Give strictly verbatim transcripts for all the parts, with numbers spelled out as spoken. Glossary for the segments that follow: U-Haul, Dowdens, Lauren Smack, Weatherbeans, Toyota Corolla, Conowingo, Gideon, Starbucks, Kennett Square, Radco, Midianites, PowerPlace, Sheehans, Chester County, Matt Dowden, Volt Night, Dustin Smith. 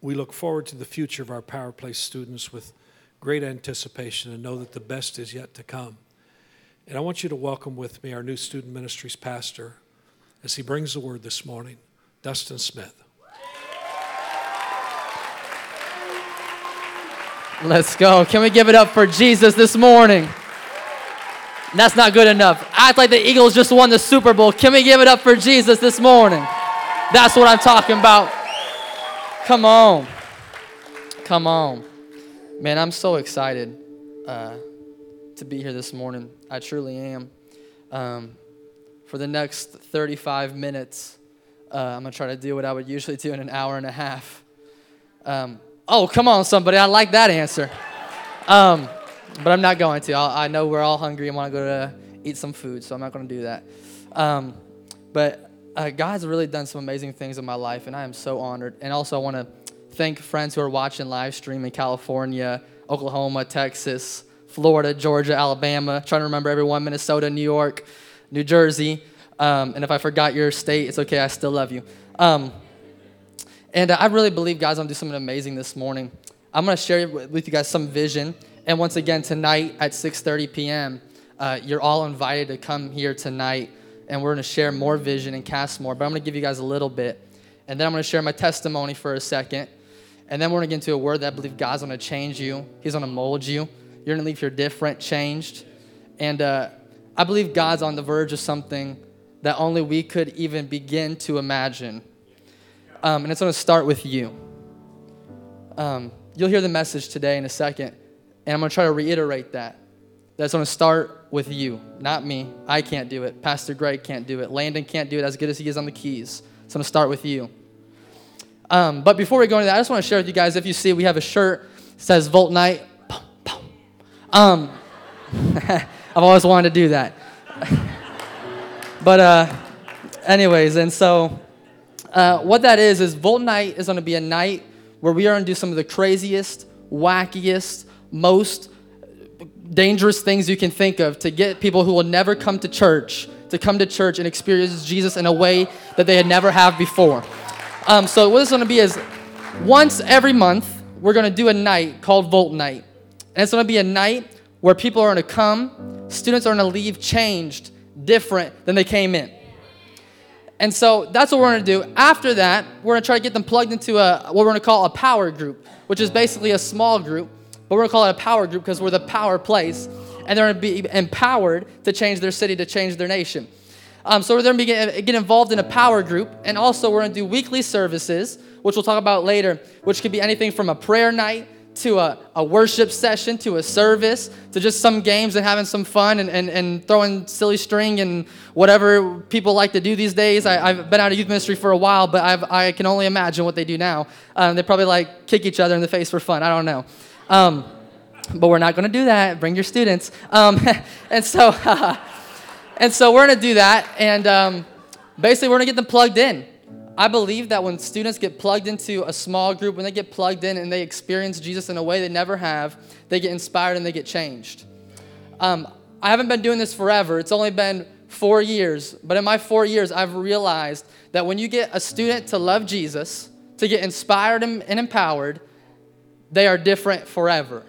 We look forward to the future of our PowerPlace students with great anticipation and know that the best is yet to come. And I want you to welcome with me our new student ministries pastor as he brings the word this morning, Dustin Smith. Let's go. Can we give it up for Jesus this morning? That's not good enough. Act like the Eagles just won the Super Bowl. Can we give it up for Jesus this morning? That's what I'm talking about. Come on. Come on. Man, I'm so excited uh, to be here this morning. I truly am. Um, for the next thirty-five minutes, uh, I'm going to try to do what I would usually do in an hour and a half. Um, oh, come on, somebody. I like that answer. Um, but I'm not going to. I'll, I know we're all hungry and want to go to eat some food, so I'm not going to do that. Um, but uh, God's really done some amazing things in my life, and I am so honored. And also, I want to thank friends who are watching live stream in California, Oklahoma, Texas, Florida, Georgia, Alabama, trying to remember everyone, Minnesota, New York, New Jersey. Um, and if I forgot your state, it's okay. I still love you. Um, and I really believe God's going to do something amazing this morning. I'm going to share with you guys some vision. And once again, tonight at six thirty p.m., uh, you're all invited to come here tonight. And we're going to share more vision and cast more. But I'm going to give you guys a little bit. And then I'm going to share my testimony for a second. And then we're going to get into a word that I believe God's going to change you. He's going to mold you. You're going to leave here different, changed. And uh, I believe God's on the verge of something that only we could even begin to imagine. Um, and it's going to start with you. Um, you'll hear the message today in a second. And I'm going to try to reiterate that. That's going to start with you, not me. I can't do it. Pastor Greg can't do it. Landon can't do it as good as he is on the keys. It's going to start with you. Um, but before we go into that, I just want to share with you guys, if you see, we have a shirt that says Volt Night. Um, I've always wanted to do that. But uh, anyways, and so uh, what that is, is Volt Night is going to be a night where we are going to do some of the craziest, wackiest, most dangerous things you can think of to get people who will never come to church to come to church and experience Jesus in a way that they had never have before. Um, so what it's going to be is once every month, we're going to do a night called Volt Night. And it's going to be a night where people are going to come, students are going to leave changed, different than they came in. And so that's what we're going to do. After that, we're going to try to get them plugged into a what we're going to call a power group, which is basically a small group, but we're going to call it a power group because we're the power place, and they're going to be empowered to change their city, to change their nation. Um, so we're going to get, get involved in a power group, and also we're going to do weekly services, which we'll talk about later, which could be anything from a prayer night, to a, a worship session, to a service, to just some games and having some fun and, and, and throwing silly string and whatever people like to do these days. I, I've been out of youth ministry for a while, but I've, I can only imagine what they do now. Um, they probably like kick each other in the face for fun. I don't know. Um, but we're not going to do that. Bring your students. Um, and so uh, and so we're going to do that. And um, basically, we're going to get them plugged in. I believe that when students get plugged into a small group, when they get plugged in and they experience Jesus in a way they never have, they get inspired and they get changed. Um, I haven't been doing this forever. It's only been four years. But in my four years, I've realized that when you get a student to love Jesus, to get inspired and empowered, they are different forever.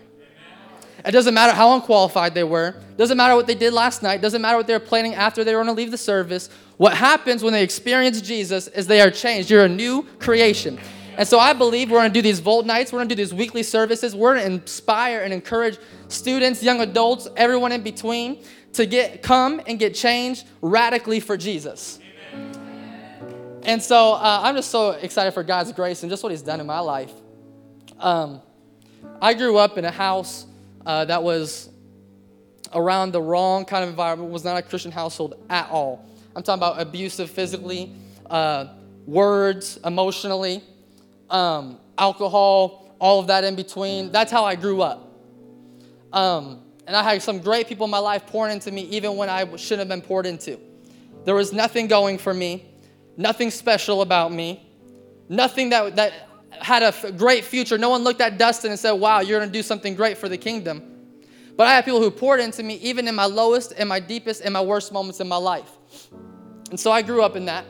It doesn't matter how unqualified they were. It doesn't matter what they did last night. It doesn't matter what they were planning after they were going to leave the service. What happens when they experience Jesus is they are changed. You're a new creation. And so I believe we're going to do these Volt Nights. We're going to do these weekly services. We're going to inspire and encourage students, young adults, everyone in between to get come and get changed radically for Jesus. Amen. And so uh, I'm just so excited for God's grace and just what he's done in my life. Um, I grew up in a house Uh, that was around the wrong kind of environment, was not a Christian household at all. I'm talking about abusive physically, uh, words, emotionally, um, alcohol, all of that in between. That's how I grew up. Um, and I had some great people in my life pouring into me even when I shouldn't have been poured into. There was nothing going for me, nothing special about me, nothing that that. had a f- great future. No one looked at Dustin and said, wow, you're going to do something great for the kingdom. But I had people who poured into me even in my lowest and my deepest and my worst moments in my life. And so I grew up in that.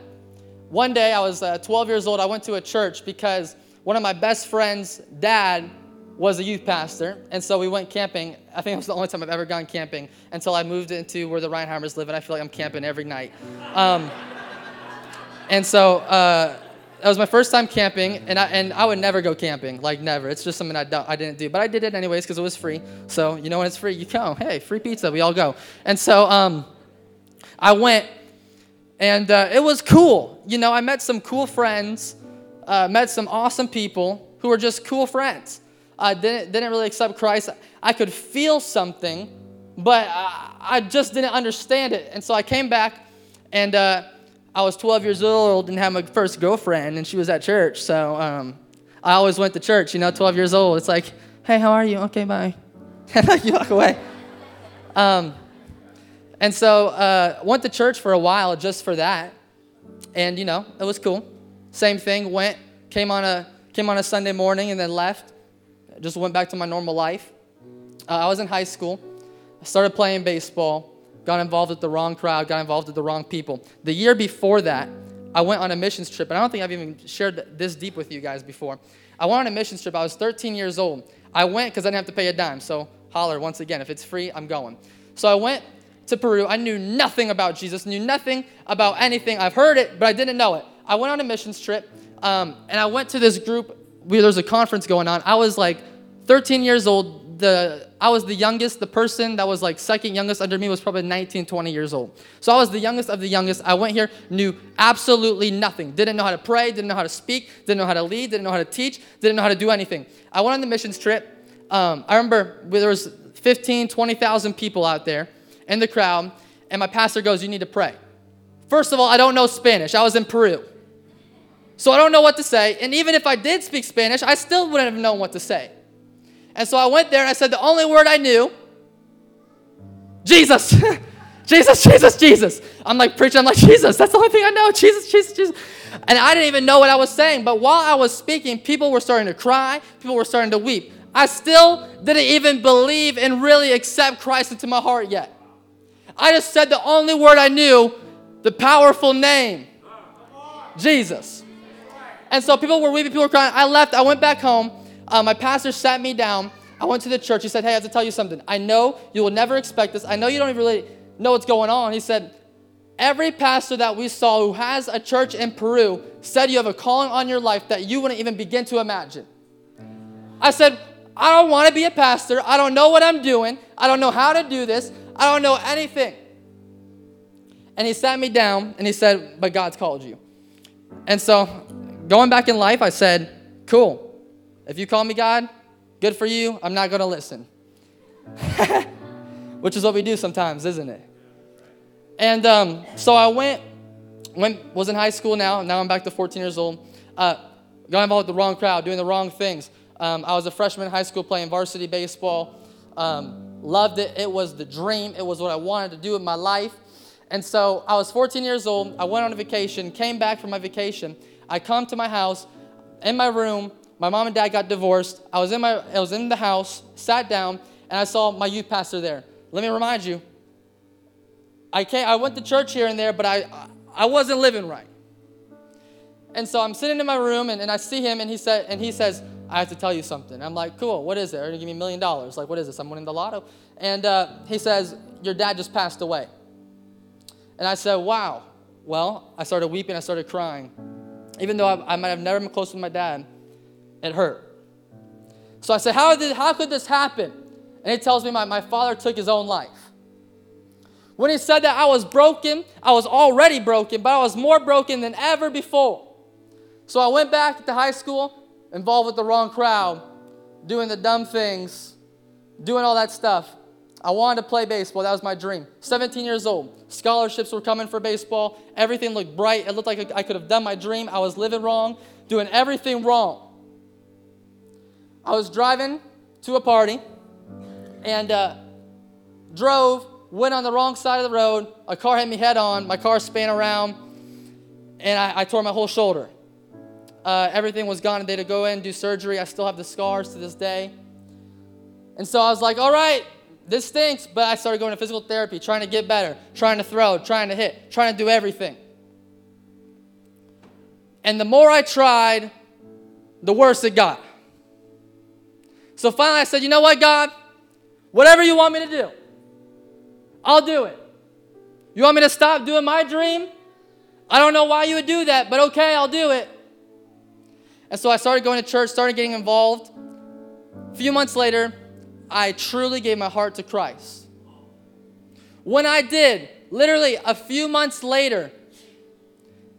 One day I was uh, twelve years old. I went to a church because one of my best friends' dad was a youth pastor, and so we went camping. I think it was the only time I've ever gone camping until I moved into where the Reinheimers live, and I feel like I'm camping every night. Um, and so uh, that was my first time camping, and I and I would never go camping, like never. It's just something I, do, I didn't do, but I did it anyways because it was free. So you know when it's free, you go. Hey, free pizza, we all go. And so um, I went, and uh, it was cool. You know, I met some cool friends, uh, met some awesome people who were just cool friends. I didn't, didn't really accept Christ. I could feel something, but I, I just didn't understand it. And so I came back, and uh, I was twelve years old and had my first girlfriend, and she was at church. So um, I always went to church, you know, twelve years old. It's like, hey, how are you? Okay, bye. And you walk away. Um, and so I uh, went to church for a while just for that. And, you know, it was cool. Same thing, went, came on a came on a Sunday morning and then left. Just went back to my normal life. Uh, I was in high school. I started playing baseball, got involved with the wrong crowd, got involved with the wrong people. The year before that, I went on a missions trip, and I don't think I've even shared this deep with you guys before. I went on a missions trip. I was thirteen years old. I went because I didn't have to pay a dime, so holler once again. If it's free, I'm going. So I went to Peru. I knew nothing about Jesus, knew nothing about anything. I've heard it, but I didn't know it. I went on a missions trip, um, and I went to this group. We, there was a conference going on. I was like thirteen years old. The I was the youngest. The person that was like second youngest under me was probably nineteen, twenty years old. So I was the youngest of the youngest. I went here, knew absolutely nothing. Didn't know how to pray, didn't know how to speak, didn't know how to lead, didn't know how to teach, didn't know how to do anything. I went on the missions trip. Um, I remember there was fifteen, twenty thousand people out there in the crowd, and my pastor goes, you need to pray. First of all, I don't know Spanish. I was in Peru. So I don't know what to say, and even if I did speak Spanish, I still wouldn't have known what to say. And so I went there, and I said the only word I knew, Jesus, Jesus, Jesus, Jesus. I'm like preaching, I'm like, Jesus, that's the only thing I know, Jesus, Jesus, Jesus. And I didn't even know what I was saying, but while I was speaking, people were starting to cry, people were starting to weep. I still didn't even believe and really accept Christ into my heart yet. I just said the only word I knew, the powerful name, Jesus. And so people were weeping, people were crying. I left. I went back home. Uh, my pastor sat me down. I went to the church. He said, hey, I have to tell you something. I know you will never expect this. I know you don't even really know what's going on. He said, every pastor that we saw who has a church in Peru said you have a calling on your life that you wouldn't even begin to imagine. I said, I don't want to be a pastor. I don't know what I'm doing. I don't know how to do this. I don't know anything. And he sat me down, and he said, but God's called you. And so going back in life, I said, cool, if you call me God, good for you, I'm not going to listen. Which is what we do sometimes, isn't it? And um, so I went, went, was in high school now, now I'm back to fourteen years old, uh, got involved with the wrong crowd, doing the wrong things. Um, I was a freshman in high school playing varsity baseball, um, loved it, it was the dream, it was what I wanted to do in my life. And so I was fourteen years old, I went on a vacation, came back from my vacation. I come to my house, in my room, my mom and dad got divorced. I was in my, I was in the house, sat down, and I saw my youth pastor there. Let me remind you, I came, I went to church here and there, but I, I wasn't living right. And so I'm sitting in my room, and, and I see him, and he said, and he says, I have to tell you something. I'm like, cool, what is it? They're gonna give me a million dollars. Like, what is this? I'm winning the lotto. And uh, he says, your dad just passed away. And I said, wow. Well, I started weeping, I started crying. Even though I, I might have never been close with my dad, it hurt. So I said, how did, how could this happen? And he tells me my, my father took his own life. When he said that, I was broken. I was already broken, but I was more broken than ever before. So I went back to high school, involved with the wrong crowd, doing the dumb things, doing all that stuff. I wanted to play baseball. That was my dream. seventeen years old. Scholarships were coming for baseball. Everything looked bright. It looked like I could have done my dream. I was living wrong, doing everything wrong. I was driving to a party and uh, drove, went on the wrong side of the road. A car hit me head on. My car spun around, and I, I tore my whole shoulder. Uh, everything was gone. They had to go in and do surgery. I still have the scars to this day. And so I was like, all right. This stinks, but I started going to physical therapy, trying to get better, trying to throw, trying to hit, trying to do everything. And the more I tried, the worse it got. So finally I said, you know what, God? Whatever you want me to do, I'll do it. You want me to stop doing my dream? I don't know why you would do that, but okay, I'll do it. And so I started going to church, started getting involved. A few months later, I truly gave my heart to Christ. When I did, literally a few months later,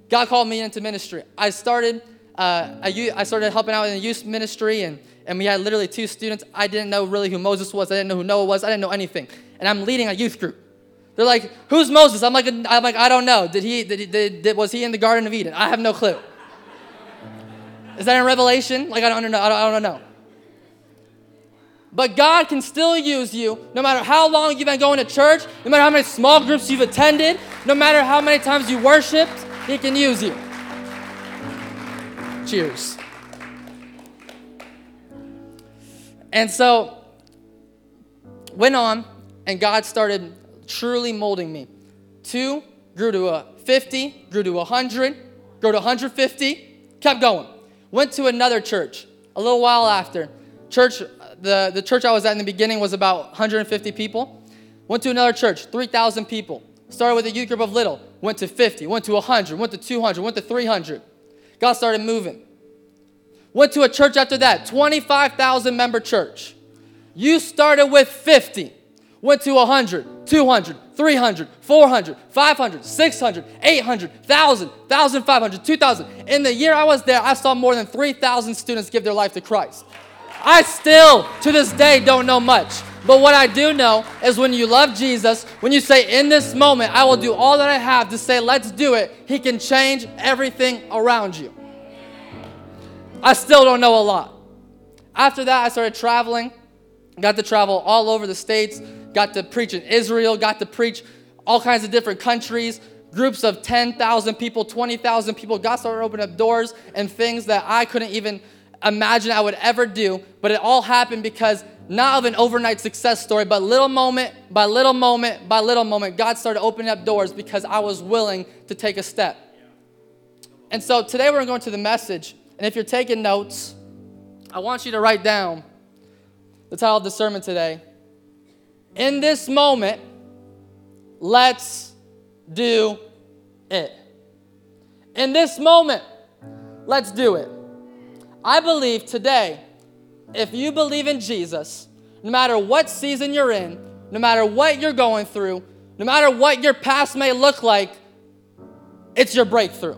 God called me into ministry. I started uh, I, I started helping out in the youth ministry, and, and we had literally two students. I didn't know really who Moses was. I didn't know who Noah was. I didn't know anything. And I'm leading a youth group. They're like, who's Moses? I'm like, I'm like, I don't know. Did he, did he did, did, was he in the Garden of Eden? I have no clue. Is that in Revelation? Like, I don't know. I don't, I don't know. But God can still use you, no matter how long you've been going to church, no matter how many small groups you've attended, no matter how many times you worshiped, He can use you. Cheers. And so, went on, and God started truly molding me. Two, grew to a fifty, grew to one hundred, grew to one hundred fifty, kept going. Went to another church a little while after. Church, the, the church I was at in the beginning was about one hundred fifty people. Went to another church, three thousand people. Started with a youth group of little. Went to fifty, went to one hundred, went to two hundred, went to three hundred. God started moving. Went to a church after that, twenty-five thousand member church. You started with fifty, went to one hundred, two hundred, three hundred, four hundred, five hundred, six hundred, eight hundred, one thousand, one thousand five hundred, two thousand. In the year I was there, I saw more than three thousand students give their life to Christ. I still, to this day, don't know much. But what I do know is when you love Jesus, when you say, in this moment, I will do all that I have to say, let's do it, He can change everything around you. I still don't know a lot. After that, I started traveling. Got to travel all over the States. Got to preach in Israel. Got to preach all kinds of different countries. Groups of ten thousand people, twenty thousand people. God started opening up doors and things that I couldn't even imagine I would ever do, but it all happened because not of an overnight success story, but little moment by little moment by little moment, God started opening up doors because I was willing to take a step. And so today we're going to the message, and if you're taking notes, I want you to write down the title of the sermon today. In this moment, let's do it. In this moment, let's do it. I believe today, if you believe in Jesus, no matter what season you're in, no matter what you're going through, no matter what your past may look like, it's your breakthrough.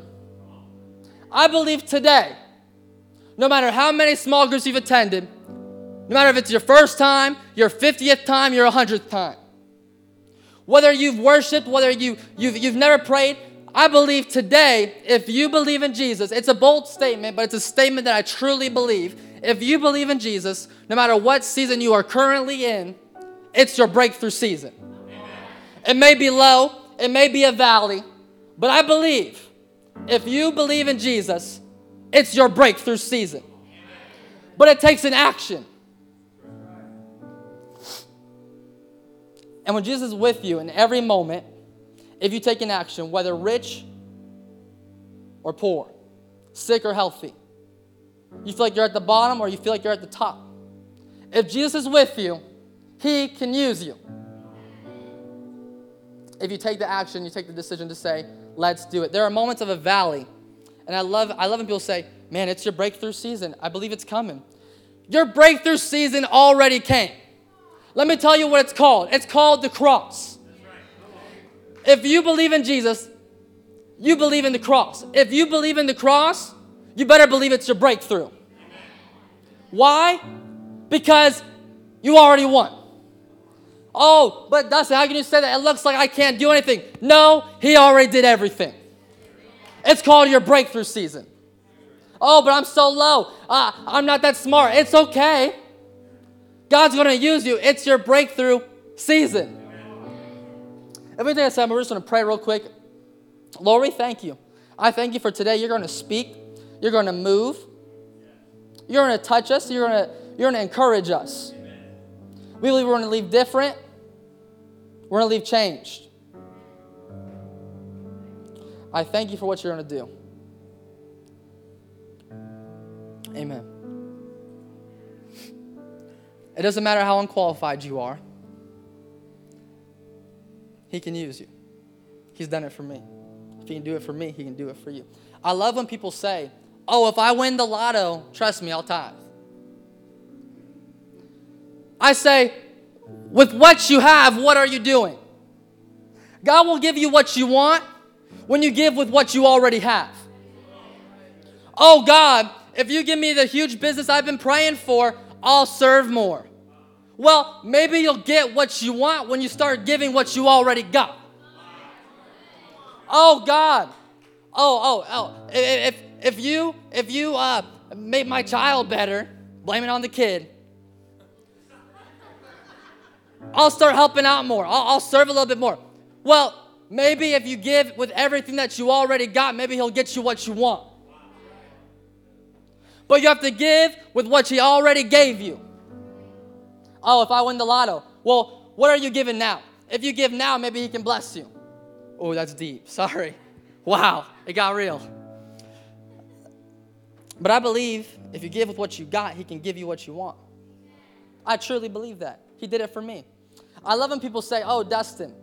I believe today, no matter how many small groups you've attended, no matter if it's your first time, your fiftieth time, your one hundredth time, whether you've worshiped, whether you, you've, you've never prayed, I believe today, if you believe in Jesus, it's a bold statement, but it's a statement that I truly believe. If you believe in Jesus, no matter what season you are currently in, it's your breakthrough season. Amen. It may be low, it may be a valley, but I believe if you believe in Jesus, it's your breakthrough season. Amen. But it takes an action. And when Jesus is with you in every moment, if you take an action, whether rich or poor, sick or healthy, you feel like you're at the bottom or you feel like you're at the top. If Jesus is with you, He can use you. If you take the action, you take the decision to say, let's do it. There are moments of a valley. And I love, I love when people say, man, it's your breakthrough season. I believe it's coming. Your breakthrough season already came. Let me tell you what it's called. It's called the cross. If you believe in Jesus, you believe in the cross. If you believe in the cross, you better believe it's your breakthrough. Why? Because you already won. Oh, but Dustin, how can you say that? It looks like I can't do anything. No, He already did everything. It's called your breakthrough season. Oh, but I'm so low. Uh, I'm not that smart. It's okay. God's going to use you. It's your breakthrough season. Everything I said, we're just going to pray real quick. Lord, we thank you. I thank you for today. You're going to speak. You're going to move. You're going to touch us. You're going to, you're going to encourage us. Amen. We believe we're going to leave different. We're going to leave changed. I thank you for what you're going to do. Amen. It doesn't matter how unqualified you are. He can use you. He's done it for me. If he can do it for me, he can do it for you. I love when people say, oh, if I win the lotto, trust me, I'll tithe. I say, with what you have, what are you doing? God will give you what you want when you give with what you already have. Oh, God, if you give me the huge business I've been praying for, I'll serve more. Well, maybe you'll get what you want when you start giving what you already got. Oh, God. Oh, oh, oh. If if you if you uh make my child better, blame it on the kid. I'll start helping out more. I'll, I'll serve a little bit more. Well, maybe if you give with everything that you already got, maybe he'll get you what you want. But you have to give with what he already gave you. Oh, if I win the lotto. Well, what are you giving now? If you give now, maybe he can bless you. Oh, that's deep. Sorry. Wow, it got real. But I believe if you give with what you got, he can give you what you want. I truly believe that. He did it for me. I love when people say, oh, Dustin,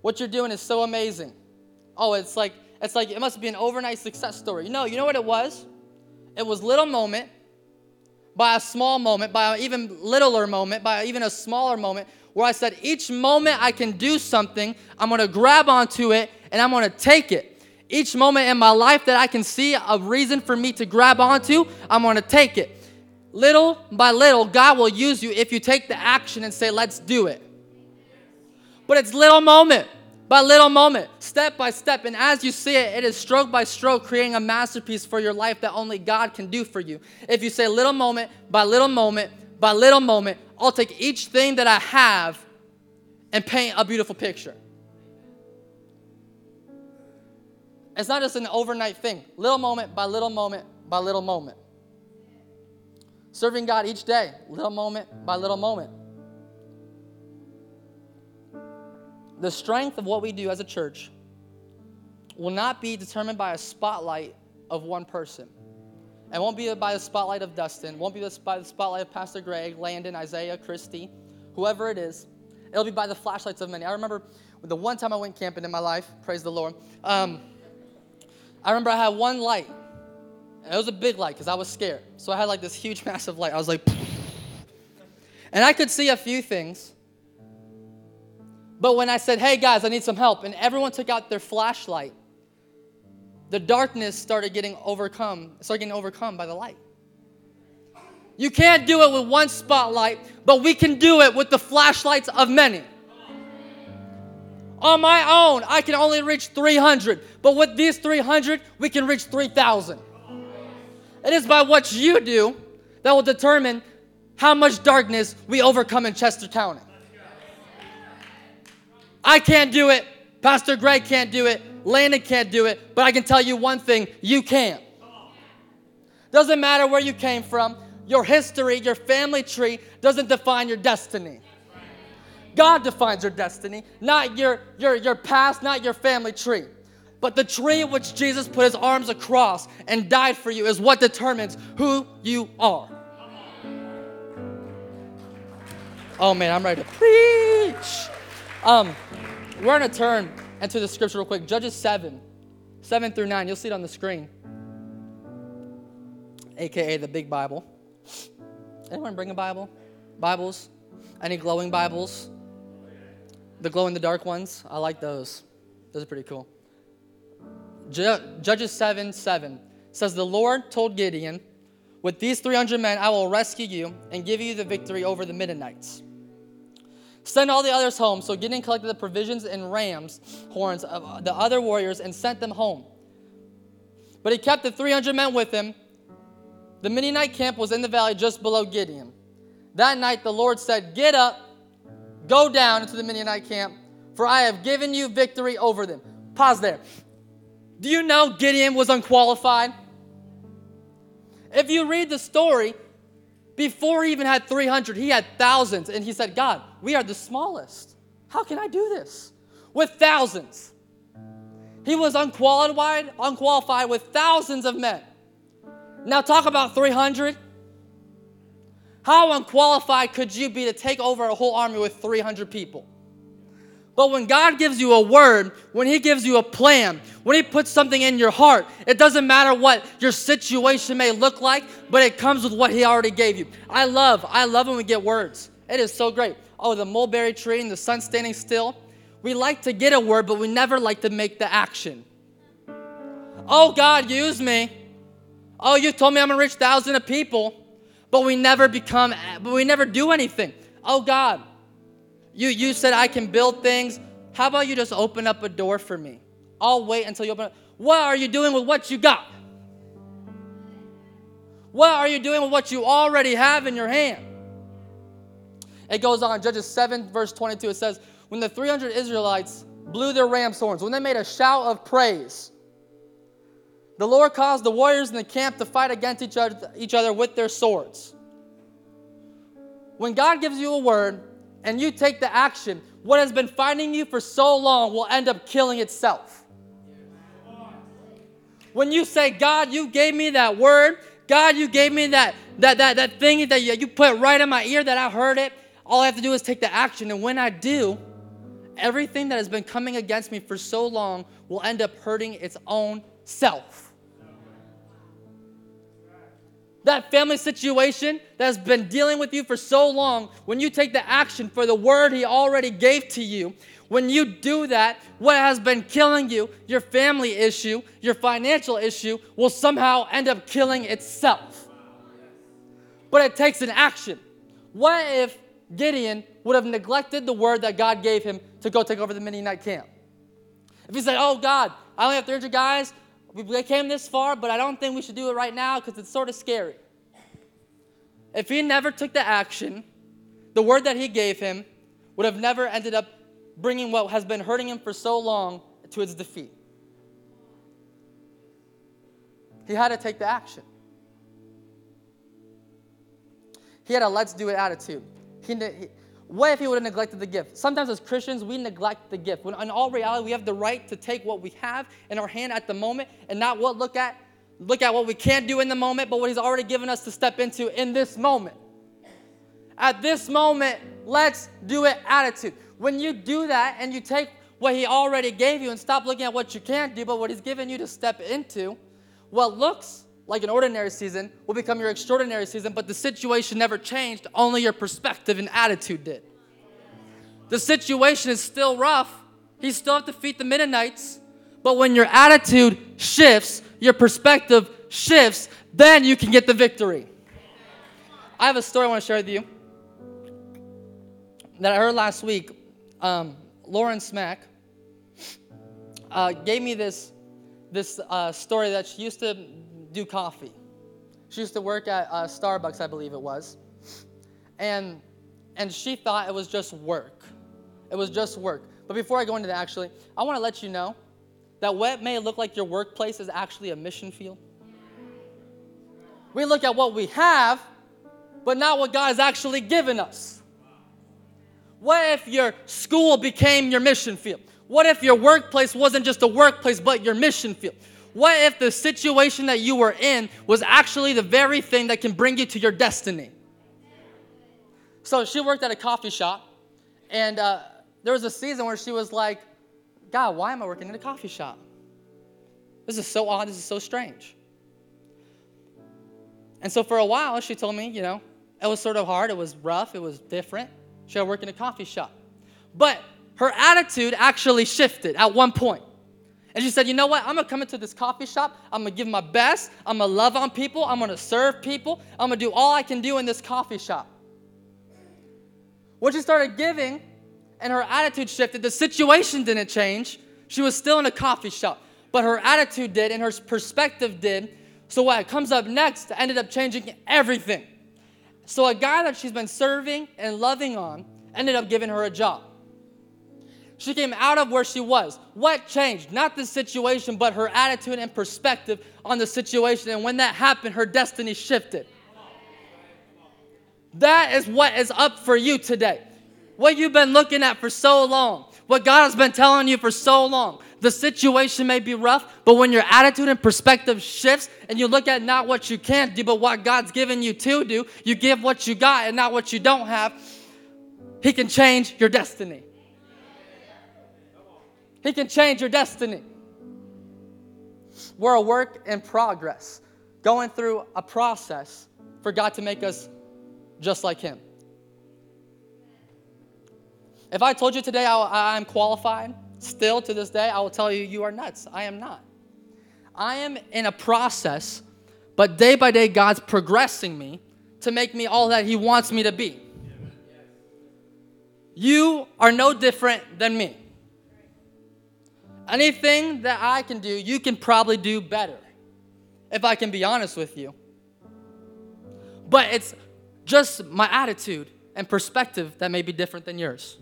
what you're doing is so amazing. Oh, it's like, it's like it must be an overnight success story. No, you know what it was? It was little moment by a small moment, by an even littler moment, by even a smaller moment, where I said, each moment I can do something, I'm going to grab onto it, and I'm going to take it. Each moment in my life that I can see a reason for me to grab onto, I'm going to take it. Little by little, God will use you if you take the action and say, let's do it. But it's little moment by little moment, step by step, and as you see it, it is stroke by stroke creating a masterpiece for your life that only God can do for you. If you say little moment by little moment by little moment, I'll take each thing that I have and paint a beautiful picture. It's not just an overnight thing. Little moment by little moment by little moment. Serving God each day, little moment by little moment. The strength of what we do as a church will not be determined by a spotlight of one person. It won't be by the spotlight of Dustin. It won't be by the spotlight of Pastor Greg, Landon, Isaiah, Christy, whoever it is. It'll be by the flashlights of many. I remember the one time I went camping in my life, praise the Lord, um, I remember I had one light. And it was a big light because I was scared. So I had like this huge, massive light. I was like, and I could see a few things. But when I said, hey guys, I need some help, and everyone took out their flashlight, the darkness started getting overcome, started getting overcome by the light. You can't do it with one spotlight, but we can do it with the flashlights of many. On my own, I can only reach three hundred, but with these three hundred, we can reach three thousand. It is by what you do that will determine how much darkness we overcome in Chester County. I can't do it. Pastor Greg can't do it. Landon can't do it. But I can tell you one thing. You can. Doesn't matter where you came from. Your history, your family tree doesn't define your destiny. God defines your destiny, not your, your, your past, not your family tree. But the tree which Jesus put his arms across and died for you is what determines who you are. Oh, man, I'm ready to preach. Um, we're going to turn into the scripture real quick. Judges seven, seven through nine. You'll see it on the screen, a k a the big Bible. Anyone bring a Bible? Bibles? Any glowing Bibles? The glow-in-the-dark ones? I like those. Those are pretty cool. Judges seven, seven says, the Lord told Gideon, with these three hundred men, I will rescue you and give you the victory over the Midianites. Send all the others home. So Gideon collected the provisions and ram's horns of the other warriors and sent them home. But he kept the three hundred men with him. The Midianite camp was in the valley just below Gideon. That night the Lord said, get up, go down into the Midianite camp, for I have given you victory over them. Pause there. Do you know Gideon was unqualified? If you read the story, before he even had three hundred, he had thousands. And he said, God, we are the smallest. How can I do this? With thousands. He was unqualified, unqualified with thousands of men. Now talk about three hundred. How unqualified could you be to take over a whole army with three hundred people? But when God gives you a word, when He gives you a plan, when He puts something in your heart, it doesn't matter what your situation may look like, but it comes with what He already gave you. I love, I love when we get words. It is so great. Oh, the mulberry tree and the sun standing still. We like to get a word, but we never like to make the action. Oh, God, use me. Oh, you told me I'm going to reach thousands of people, but we never become, but we never do anything. Oh, God. You, you said I can build things. How about you just open up a door for me? I'll wait until you open up. What are you doing with what you got? What are you doing with what you already have in your hand? It goes on. Judges seven, verse twenty-two, it says, when the three hundred Israelites blew their ram's horns, when they made a shout of praise, the Lord caused the warriors in the camp to fight against each other, each other with their swords. When God gives you a word, and you take the action, what has been fighting you for so long will end up killing itself. When you say, God, you gave me that word. God, you gave me that, that, that, that thing that you put right in my ear that I heard it. All I have to do is take the action. And when I do, everything that has been coming against me for so long will end up hurting its own self. That family situation that has been dealing with you for so long, when you take the action for the word He already gave to you, when you do that, what has been killing you, your family issue, your financial issue, will somehow end up killing itself. But it takes an action. What if Gideon would have neglected the word that God gave him to go take over the Midianite camp? If he said, oh, God, I only have three hundred guys, we came this far, but I don't think we should do it right now because it's sort of scary. If he never took the action, the word that He gave him would have never ended up bringing what has been hurting him for so long to its defeat. He had to take the action. He had a let's do it attitude. He, he, what if he would have neglected the gift? Sometimes as Christians, we neglect the gift. When in all reality, we have the right to take what we have in our hand at the moment and not what look at look at what we can't do in the moment, but what He's already given us to step into in this moment. At this moment, let's do it attitude. When you do that and you take what He already gave you and stop looking at what you can't do, but what He's given you to step into, what looks like an ordinary season will become your extraordinary season, but the situation never changed, only your perspective and attitude did. The situation is still rough. He still have to defeat the Midianites, but when your attitude shifts, your perspective shifts, then you can get the victory. I have a story I want to share with you that I heard last week. Um, Lauren Smack uh, gave me this, this uh, story that she used to do coffee. She used to work at uh, Starbucks, I believe it was. And and she thought it was just work. It was just work. But before I go into that, actually, I want to let you know that what may look like your workplace is actually a mission field. We look at what we have, but not what God has actually given us. What if your school became your mission field? What if your workplace wasn't just a workplace, but your mission field? What if the situation that you were in was actually the very thing that can bring you to your destiny? So she worked at a coffee shop, and uh, there was a season where she was like, God, why am I working in a coffee shop? This is so odd. This is so strange. And so for a while, she told me, you know, it was sort of hard. It was rough. It was different. She had to work in a coffee shop. But her attitude actually shifted at one point. And she said, you know what? I'm going to come into this coffee shop. I'm going to give my best. I'm going to love on people. I'm going to serve people. I'm going to do all I can do in this coffee shop. When she started giving and her attitude shifted, the situation didn't change. She was still in a coffee shop. But her attitude did and her perspective did. So what comes up next ended up changing everything. So a guy that she's been serving and loving on ended up giving her a job. She came out of where she was. What changed? Not the situation, but her attitude and perspective on the situation. And when that happened, her destiny shifted. That is what is up for you today. What you've been looking at for so long, what God has been telling you for so long. The situation may be rough, but when your attitude and perspective shifts and you look at not what you can do, but what God's given you to do, you give what you got and not what you don't have, He can change your destiny. He can change your destiny. We're a work in progress, going through a process for God to make us just like Him. If I told you today I, I'm qualified, still to this day, I will tell you, you are nuts. I am not. I am in a process, but day by day, God's progressing me to make me all that He wants me to be. You are no different than me. Anything that I can do, you can probably do better, if I can be honest with you. But it's just my attitude and perspective that may be different than yours.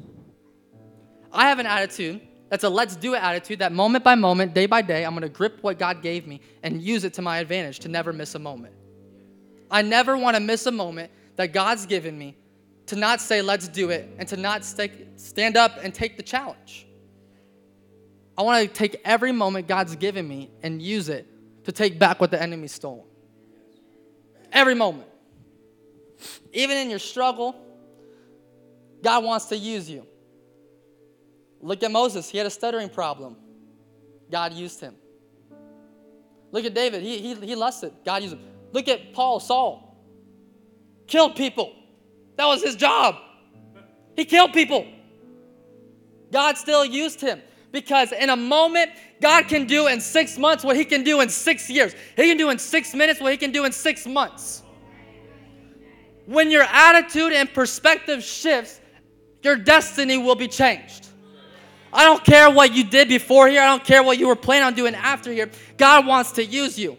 I have an attitude that's a let's do it attitude that moment by moment, day by day, I'm going to grip what God gave me and use it to my advantage to never miss a moment. I never want to miss a moment that God's given me to not say let's do it and to not st- stand up and take the challenge. I want to take every moment God's given me and use it to take back what the enemy stole. Every moment. Even in your struggle, God wants to use you. Look at Moses. He had a stuttering problem. God used him. Look at David. He, he, he lusted. God used him. Look at Paul, Saul. Killed people. That was his job. He killed people. God still used him because in a moment, God can do in six months what He can do in six years. He can do in six minutes what He can do in six months. When your attitude and perspective shifts, your destiny will be changed. I don't care what you did before here. I don't care what you were planning on doing after here. God wants to use you.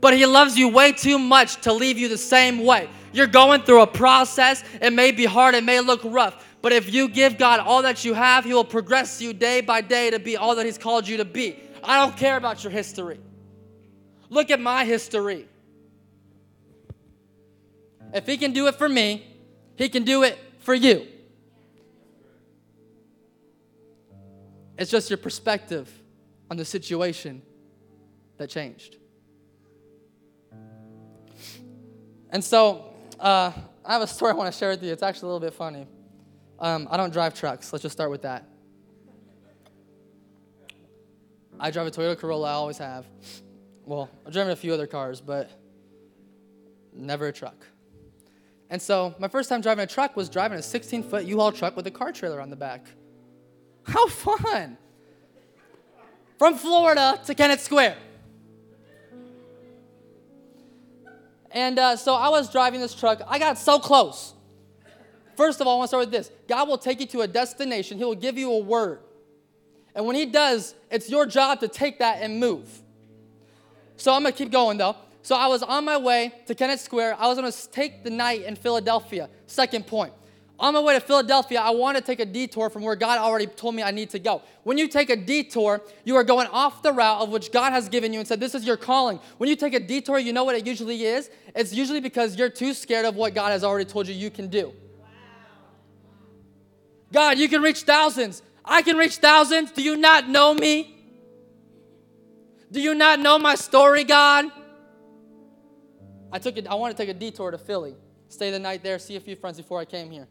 But He loves you way too much to leave you the same way. You're going through a process. It may be hard. It may look rough. But if you give God all that you have, He will progress you day by day to be all that He's called you to be. I don't care about your history. Look at my history. If He can do it for me, He can do it for you. It's just your perspective on the situation that changed. And so, uh, I have a story I want to share with you. It's actually a little bit funny. Um, I don't drive trucks. Let's just start with that. I drive a Toyota Corolla. I always have. Well, I've driven a few other cars, but never a truck. And so, my first time driving a truck was driving a sixteen-foot U-Haul truck with a car trailer on the back. How fun! From Florida to Kennett Square. And uh, so I was driving this truck. I got so close. First of all, I want to start with this. God will take you to a destination. He will give you a word. And when He does, it's your job to take that and move. So I'm going to keep going, though. So I was on my way to Kennett Square. I was going to take the night in Philadelphia. Second point. On my way to Philadelphia, I want to take a detour from where God already told me I need to go. When you take a detour, you are going off the route of which God has given you and said, this is your calling. When you take a detour, you know what it usually is? It's usually because you're too scared of what God has already told you you can do. Wow. God, you can reach thousands. I can reach thousands. Do you not know me? Do you not know my story, God? I took it. I want to take a detour to Philly. Stay the night there. See a few friends before I came here.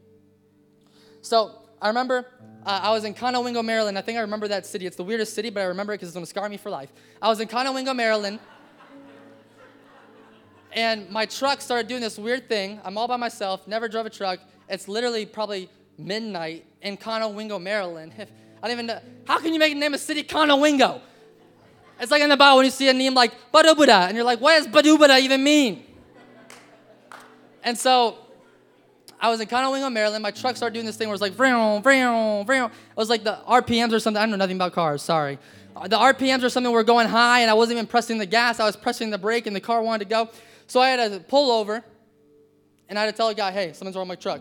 So I remember uh, I was in Conowingo, Maryland. I think I remember that city. It's the weirdest city, but I remember it because it's going to scar me for life. I was in Conowingo, Maryland, and my truck started doing this weird thing. I'm all by myself, never drove a truck. It's literally probably midnight in Conowingo, Maryland. I don't even know. How can you make the name of city Conowingo? It's like in the Bible when you see a name like Badubuda, and you're like, what does Badubuda even mean? And so I was in Conowingo, Maryland. My truck started doing this thing where it was like, vroom, vroom, vroom. It was like the R P Ms or something. I don't know nothing about cars, sorry. The R P Ms or something were going high, and I wasn't even pressing the gas. I was pressing the brake, and the car wanted to go. So I had to pull over, and I had to tell the guy, hey, something's wrong with my truck.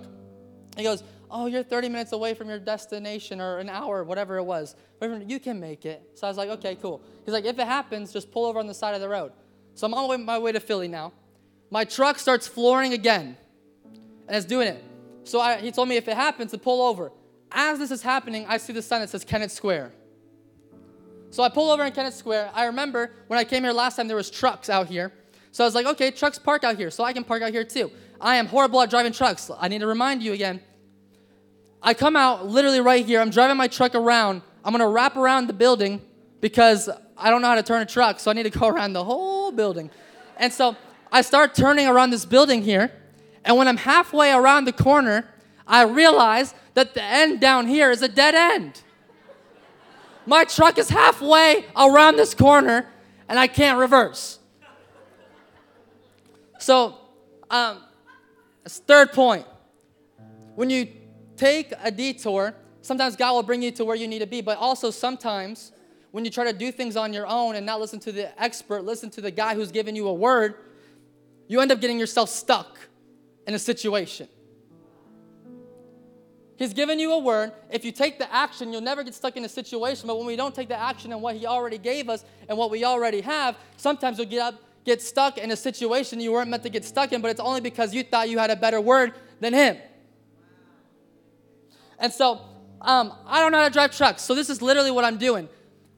He goes, oh, you're thirty minutes away from your destination or an hour, whatever it was. You can make it. So I was like, okay, cool. He's like, if it happens, just pull over on the side of the road. So I'm on my way to Philly now. My truck starts flooring again. And it's doing it. So I, he told me if it happens to pull over. As this is happening, I see the sign that says Kennett Square. So I pull over in Kennett Square. I remember when I came here last time, there was trucks out here. So I was like, okay, trucks park out here, so I can park out here too. I am horrible at driving trucks. I need to remind you again. I come out literally right here. I'm driving my truck around. I'm going to wrap around the building because I don't know how to turn a truck, so I need to go around the whole building. And so I start turning around this building here. And when I'm halfway around the corner, I realize that the end down here is a dead end. My truck is halfway around this corner, and I can't reverse. So, um, third point. When you take a detour, sometimes God will bring you to where you need to be, but also sometimes when you try to do things on your own and not listen to the expert, listen to the guy who's giving you a word, you end up getting yourself stuck in a situation. He's given you a word. If you take the action, you'll never get stuck in a situation. But when we don't take the action on what he already gave us and what we already have, sometimes you'll get up, get stuck in a situation you weren't meant to get stuck in, but it's only because you thought you had a better word than him. And so, um, I don't know how to drive trucks. So this is literally what I'm doing.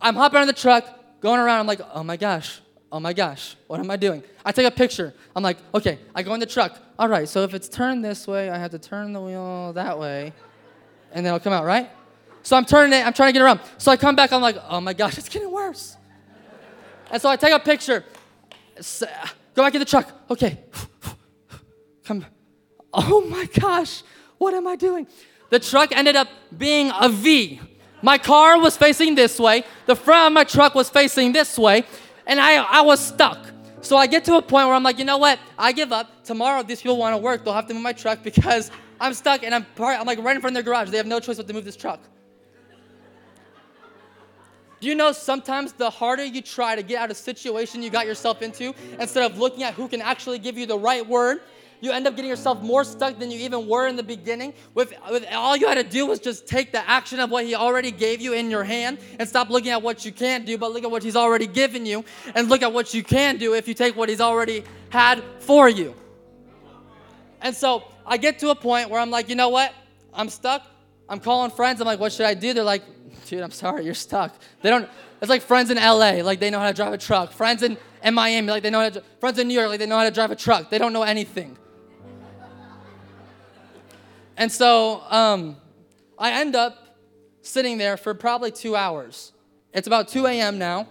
I'm hopping on the truck, going around. I'm like, oh my gosh. Oh my gosh. What am I doing? I take a picture. I'm like, okay. I go in the truck. All right. So if it's turned this way, I have to turn the wheel that way. And then it'll come out, right? So I'm turning it. I'm trying to get around. So I come back. I'm like, oh, my gosh, it's getting worse. And so I take a picture. Go back in the truck. Okay. Come. Oh, my gosh. What am I doing? The truck ended up being a V. My car was facing this way. The front of my truck was facing this way. And I, I was stuck. So I get to a point where I'm like, you know what? I give up. Tomorrow, if these people want to work, they'll have to move my truck because I'm stuck, and I'm, part, I'm like right in front of their garage. They have no choice but to move this truck. Do you know sometimes the harder you try to get out of a situation you got yourself into, instead of looking at who can actually give you the right word, you end up getting yourself more stuck than you even were in the beginning. With, with all you had to do was just take the action of what he already gave you in your hand and stop looking at what you can't do, but look at what he's already given you and look at what you can do if you take what he's already had for you. And so I get to a point where I'm like, you know what? I'm stuck. I'm calling friends. I'm like, what should I do? They're like, dude, I'm sorry, you're stuck. They don't, it's like friends in L A, like they know how to drive a truck. Friends in, in Miami, like they know how to, friends in New York, like they know how to drive a truck. They don't know anything. And so um, I end up sitting there for probably two hours. It's about two a.m. now,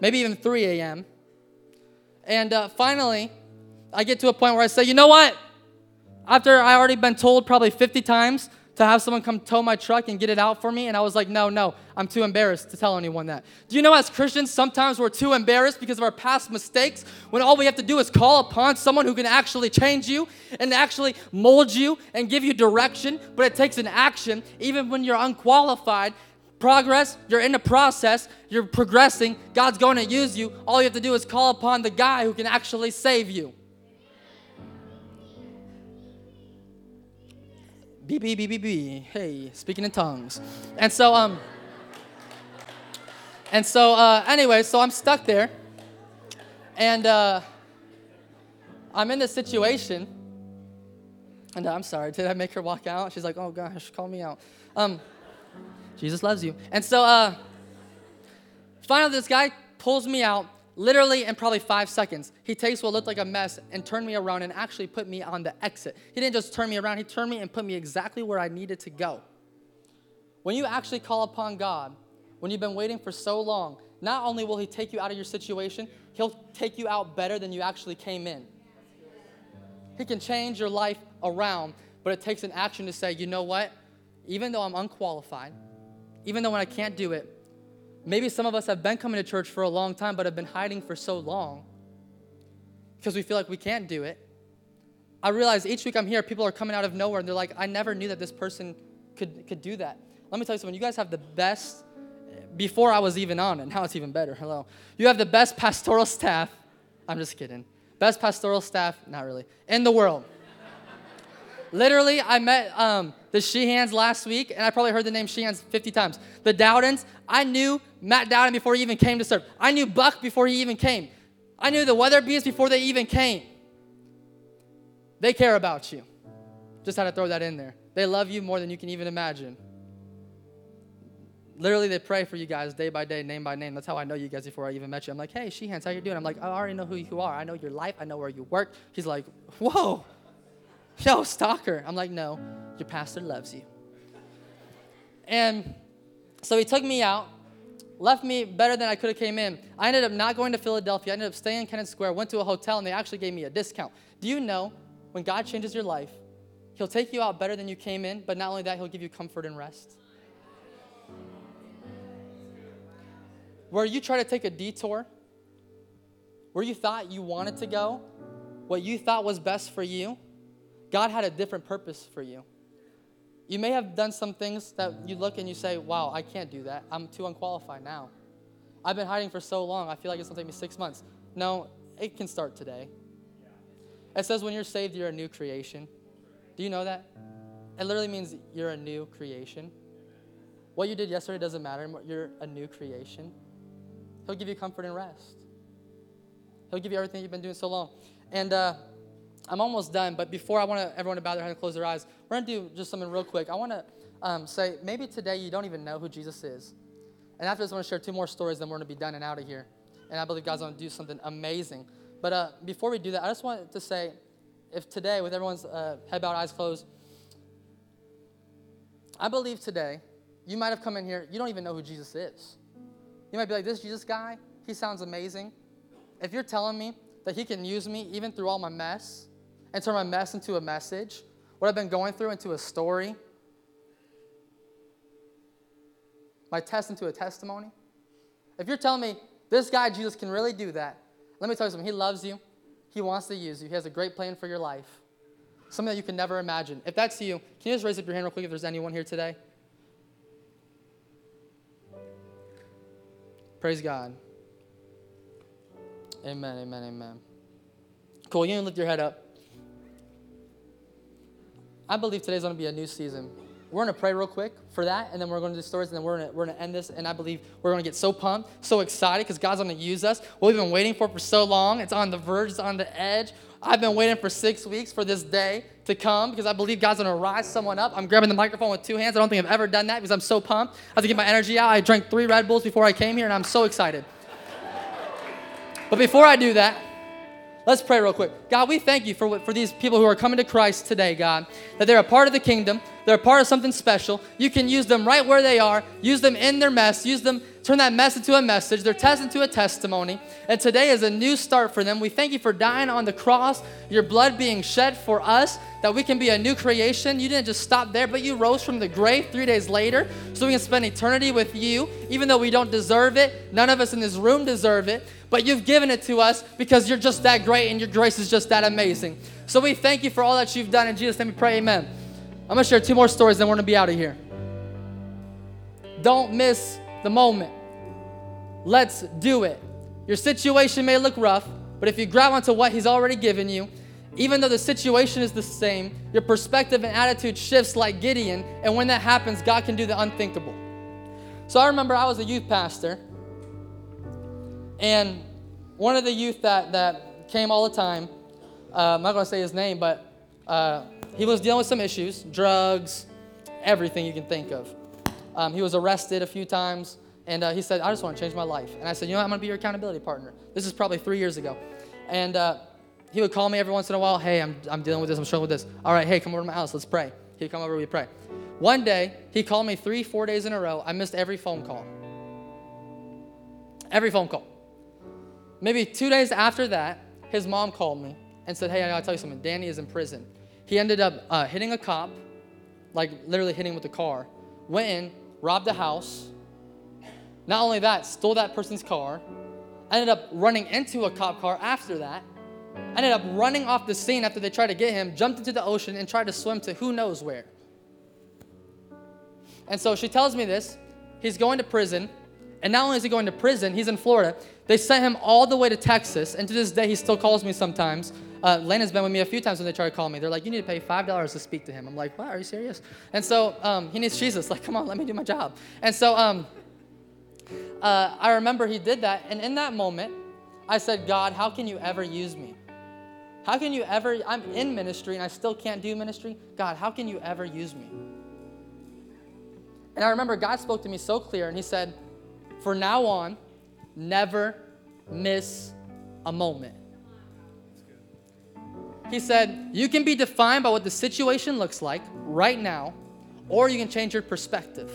maybe even three a.m. And uh, finally, I get to a point where I say, you know what? After I already been told probably fifty times to have someone come tow my truck and get it out for me. And I was like, no, no, I'm too embarrassed to tell anyone that. Do you know as Christians, sometimes we're too embarrassed because of our past mistakes when all we have to do is call upon someone who can actually change you and actually mold you and give you direction. But it takes an action even when you're unqualified. Progress, you're in the process, you're progressing. God's going to use you. All you have to do is call upon the guy who can actually save you. B B B B B. Hey, speaking in tongues. And so, um, and so, uh, anyway, so I'm stuck there, and uh, I'm in this situation. And uh, I'm sorry, did I make her walk out? She's like, oh gosh, call me out. Um, Jesus loves you. And so, uh, finally, this guy pulls me out, literally in probably five seconds. He takes what looked like a mess and turned me around and actually put me on the exit. He didn't just turn me around. He turned me and put me exactly where I needed to go. When you actually call upon God, when you've been waiting for so long, not only will he take you out of your situation, he'll take you out better than you actually came in. He can change your life around, but it takes an action to say, you know what? Even though I'm unqualified, even though when I can't do it, maybe some of us have been coming to church for a long time but have been hiding for so long because we feel like we can't do it. I realize each week I'm here, people are coming out of nowhere, and they're like, I never knew that this person could, could do that. Let me tell you something. You guys have the best, before I was even on, and now it's even better. Hello. You have the best pastoral staff. I'm just kidding. Best pastoral staff, not really, in the world. Literally, I met um, the Sheehans last week, and I probably heard the name Sheehans fifty times. The Dowdens, I knew Matt Dowden before he even came to serve. I knew Buck before he even came. I knew the Weatherbeans before they even came. They care about you. Just had to throw that in there. They love you more than you can even imagine. Literally, they pray for you guys day by day, name by name. That's how I know you guys before I even met you. I'm like, hey, Sheehans, how you doing? I'm like, I already know who you are. I know your life. I know where you work. He's like, whoa, yo, stalker. I'm like, no, your pastor loves you. And so he took me out, left me better than I could have came in. I ended up not going to Philadelphia. I ended up staying in Kennett Square, went to a hotel, and they actually gave me a discount. Do you know when God changes your life, he'll take you out better than you came in, but not only that, he'll give you comfort and rest. Where you try to take a detour, where you thought you wanted to go, what you thought was best for you, God had a different purpose for you. You may have done some things that you look and you say, wow, I can't do that. I'm too unqualified now. I've been hiding for so long. I feel like it's going to take me six months. No, it can start today. It says when you're saved, you're a new creation. Do you know that? It literally means you're a new creation. What you did yesterday doesn't matter. You're a new creation. He'll give you comfort and rest. He'll give you everything you've been doing so long. And uh, I'm almost done, but before I want everyone to bow their head and close their eyes, we're going to do just something real quick. I want to um, say maybe today you don't even know who Jesus is. And after this, I want to share two more stories, then we're going to be done and out of here. And I believe God's going to do something amazing. But uh, before we do that, I just wanted to say, if today, with everyone's uh, head bowed, eyes closed, I believe today you might have come in here, you don't even know who Jesus is. You might be like, this Jesus guy, he sounds amazing. If you're telling me that he can use me even through all my mess and turn my mess into a message, what I've been going through into a story, my test into a testimony. If you're telling me this guy, Jesus, can really do that, let me tell you something. He loves you. He wants to use you. He has a great plan for your life, something that you can never imagine. If that's you, can you just raise up your hand real quick if there's anyone here today? Praise God. Amen, amen, amen. Cool, you can lift your head up. I believe today's going to be a new season. We're going to pray real quick for that, and then we're going to do stories, and then we're going to, we're going to end this, and I believe we're going to get so pumped, so excited, because God's going to use us. What we've been waiting for for so long, it's on the verge, it's on the edge. I've been waiting for six weeks for this day to come because I believe God's going to rise someone up. I'm grabbing the microphone with two hands. I don't think I've ever done that because I'm so pumped. I have to get my energy out. I drank three Red Bulls before I came here, and I'm so excited. But before I do that, let's pray real quick. God, we thank you for, for these people who are coming to Christ today, God, that they're a part of the kingdom. They're a part of something special. You can use them right where they are. Use them in their mess. Use them, turn that mess into a message. Their test into a testimony. And today is a new start for them. We thank you for dying on the cross, your blood being shed for us, that we can be a new creation. You didn't just stop there, but you rose from the grave three days later so we can spend eternity with you, even though we don't deserve it. None of us in this room deserve it, but you've given it to us because you're just that great and your grace is just that amazing. So we thank you for all that you've done. In Jesus' name we pray, amen. I'm going to share two more stories, then we're going to be out of here. Don't miss the moment. Let's do it. Your situation may look rough, but if you grab onto what he's already given you, even though the situation is the same, your perspective and attitude shifts like Gideon, and when that happens, God can do the unthinkable. So I remember I was a youth pastor, and one of the youth that, that came all the time, uh, I'm not going to say his name, but... Uh, He was dealing with some issues, drugs, everything you can think of. Um, he was arrested a few times, and uh, he said, I just want to change my life. And I said, you know what? I'm going to be your accountability partner. This is probably three years ago. And uh, he would call me every once in a while. Hey, I'm I'm dealing with this. I'm struggling with this. All right, hey, come over to my house. Let's pray. He'd come over. We'd pray. One day, he called me three, four days in a row. I missed every phone call. Every phone call. Maybe two days after that, his mom called me and said, hey, I got to tell you something. Danny is in prison. He ended up uh, hitting a cop, like literally hitting him with a car, went in, robbed a house. Not only that, stole that person's car, ended up running into a cop car after that, ended up running off the scene after they tried to get him, jumped into the ocean and tried to swim to who knows where. And so she tells me this, he's going to prison. And not only is he going to prison, he's in Florida. They sent him all the way to Texas. And to this day, he still calls me sometimes. Uh, Lana's been with me a few times when they try to call me. They're like, you need to pay five dollars to speak to him. I'm like, what? Are you serious? And so um, he needs Jesus. Like, come on, let me do my job. And so um, uh, I remember he did that. And in that moment, I said, God, how can you ever use me? How can you ever, I'm in ministry and I still can't do ministry? God, how can you ever use me? And I remember God spoke to me so clear and he said, from now on, never miss a moment. He said, you can be defined by what the situation looks like right now, or you can change your perspective.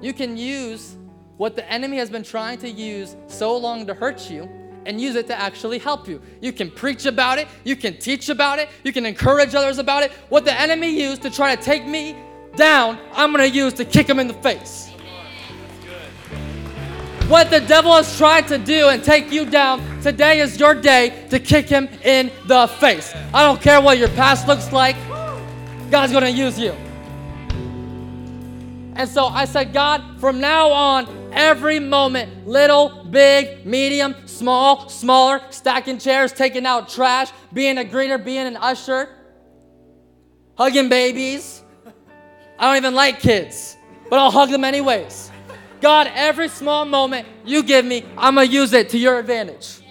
You can use what the enemy has been trying to use so long to hurt you and use it to actually help you. You can preach about it. You can teach about it. You can encourage others about it. What the enemy used to try to take me down, I'm going to use to kick him in the face. What the devil has tried to do and take you down, today is your day to kick him in the face. I don't care what your past looks like. God's going to use you. And so I said, God, from now on, every moment, little, big, medium, small, smaller, stacking chairs, taking out trash, being a greeter, being an usher, hugging babies. I don't even like kids, but I'll hug them anyways. God, every small moment you give me, I'm going to use it to your advantage. Yeah,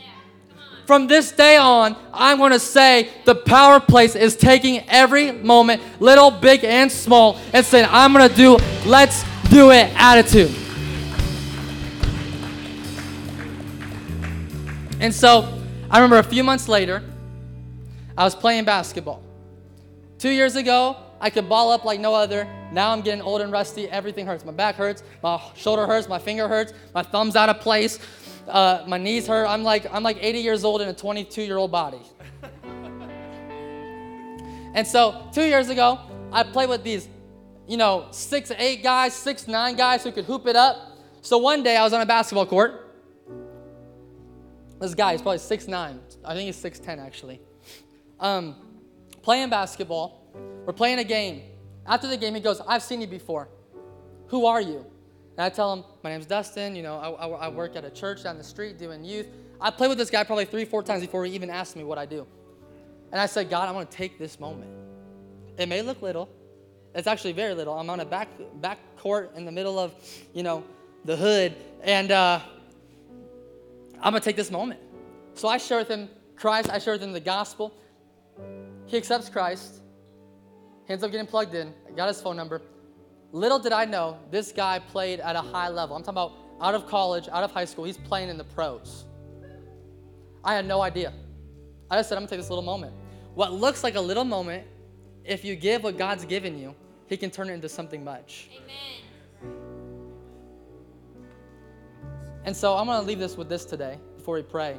come on. From this day on, I'm going to say the power place is taking every moment, little, big, and small, and saying, I'm going to do, let's do it attitude. And so I remember a few months later, I was playing basketball. Two years ago, I could ball up like no other. Now I'm getting old and rusty. Everything hurts. My back hurts. My shoulder hurts. My finger hurts. My thumb's out of place. Uh, my knees hurt. I'm like I'm like eighty years old in a twenty-two-year-old body. And so two years ago, I played with these, you know, six eight guys, six nine guys who could hoop it up. So one day I was on a basketball court. This guy, he's probably six nine. I think he's six ten actually. Um, playing basketball. We're playing a game. After the game, he goes, I've seen you before. Who are you? And I tell him, my name's Dustin. You know, I, I, I work at a church down the street doing youth. I played with this guy probably three, four times before he even asked me what I do. And I said, God, I want to take this moment. It may look little. It's actually very little. I'm on a back back court in the middle of, you know, the hood. And uh, I'm going to take this moment. So I share with him Christ. I share with him the gospel. He accepts Christ. Ends up getting plugged in. I got his phone number. Little did I know, this guy played at a high level. I'm talking about out of college, out of high school. He's playing in the pros. I had no idea. I just said, I'm going to take this little moment. What looks like a little moment, if you give what God's given you, he can turn it into something much. Amen. And so I'm going to leave this with this today before we pray.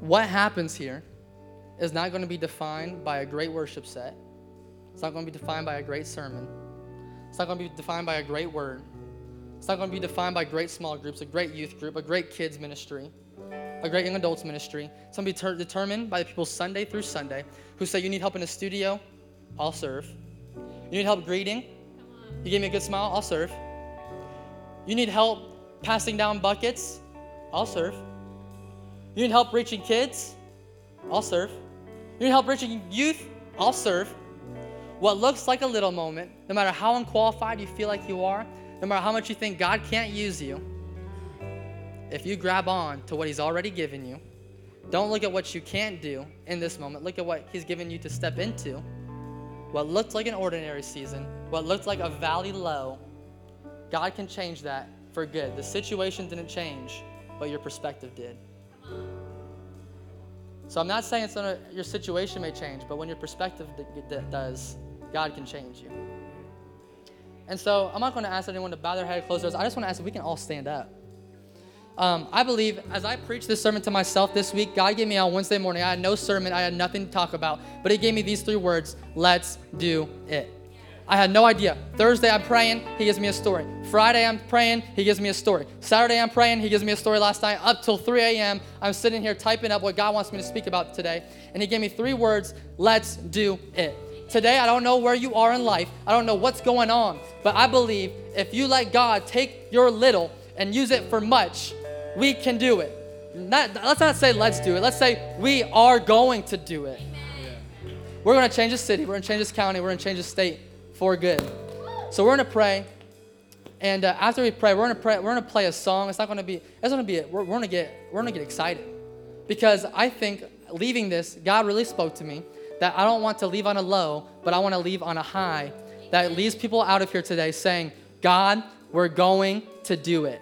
What happens here is not going to be defined by a great worship set. It's not going to be defined by a great sermon. It's not going to be defined by a great word. It's not going to be defined by great small groups, a great youth group, a great kids ministry, a great young adults ministry. It's going to be determined by the people Sunday through Sunday who say, you need help in the studio? I'll serve. You need help greeting? You gave me a good smile? I'll serve. You need help passing down buckets? I'll serve. You need help reaching kids? I'll serve. You need help reaching youth? I'll serve. What looks like a little moment, no matter how unqualified you feel like you are, no matter how much you think God can't use you, if you grab on to what he's already given you, don't look at what you can't do in this moment. Look at what he's given you to step into. What looked like an ordinary season, what looked like a valley low, God can change that for good. The situation didn't change, but your perspective did. So I'm not saying it's gonna, your situation may change, but when your perspective d- d- does, God can change you. And so I'm not going to ask anyone to bow their head, close their eyes. I just want to ask if we can all stand up. Um, I believe as I preached this sermon to myself this week, God gave me on Wednesday morning. I had no sermon. I had nothing to talk about, but he gave me these three words. Let's do it. I had no idea. Thursday, I'm praying. He gives me a story. Friday, I'm praying. He gives me a story. Saturday, I'm praying. He gives me a story last night. Up till three a.m., I'm sitting here typing up what God wants me to speak about today. And he gave me three words. Let's do it. Today, I don't know where you are in life. I don't know what's going on. But I believe if you let God take your little and use it for much, we can do it. Not, let's not say let's do it. Let's say we are going to do it. Amen. We're going to change this city. We're going to change this county. We're going to change this state. For good. So we're gonna pray, and uh, after we pray, we're gonna pray. We're gonna play a song. It's not gonna be. It's gonna be. We're, we're gonna get. We're gonna get excited. because I think leaving this, God really spoke to me that I don't want to leave on a low, but I want to leave on a high that leaves people out of here today saying, God, we're going to do it.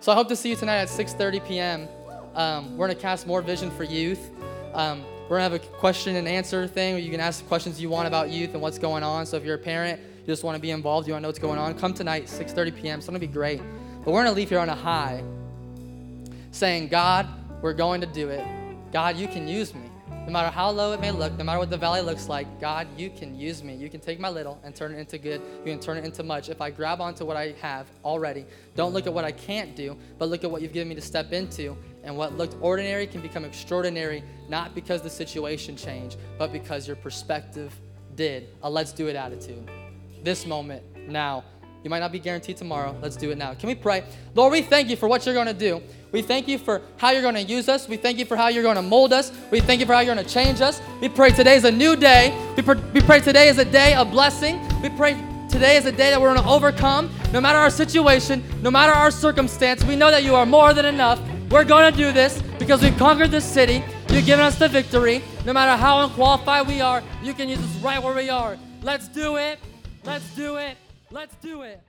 So I hope to see you tonight at six thirty p.m. Um, we're going to cast more vision for youth. Um, we're going to have a question and answer thing where you can ask questions you want about youth and what's going on. So if you're a parent, you just want to be involved, you want to know what's going on, come tonight, six thirty p.m. It's going to be great. But we're going to leave here on a high saying, God, we're going to do it. God, you can use me. No matter how low it may look, no matter what the valley looks like, God, you can use me. You can take my little and turn it into good. You can turn it into much. If I grab onto what I have already, don't look at what I can't do, but look at what you've given me to step into. And what looked ordinary can become extraordinary, not because the situation changed, but because your perspective did. A let's do it attitude. This moment, now. You might not be guaranteed tomorrow. Let's do it now. Can we pray? Lord, we thank you for what you're going to do. We thank you for how you're going to use us. We thank you for how you're going to mold us. We thank you for how you're going to change us. We pray today is a new day. We, pr- we pray today is a day of blessing. We pray today is a day that we're going to overcome. No matter our situation, no matter our circumstance, we know that you are more than enough. We're going to do this because we've conquered this city. You've given us the victory. No matter how unqualified we are, you can use us right where we are. Let's do it. Let's do it. Let's do it.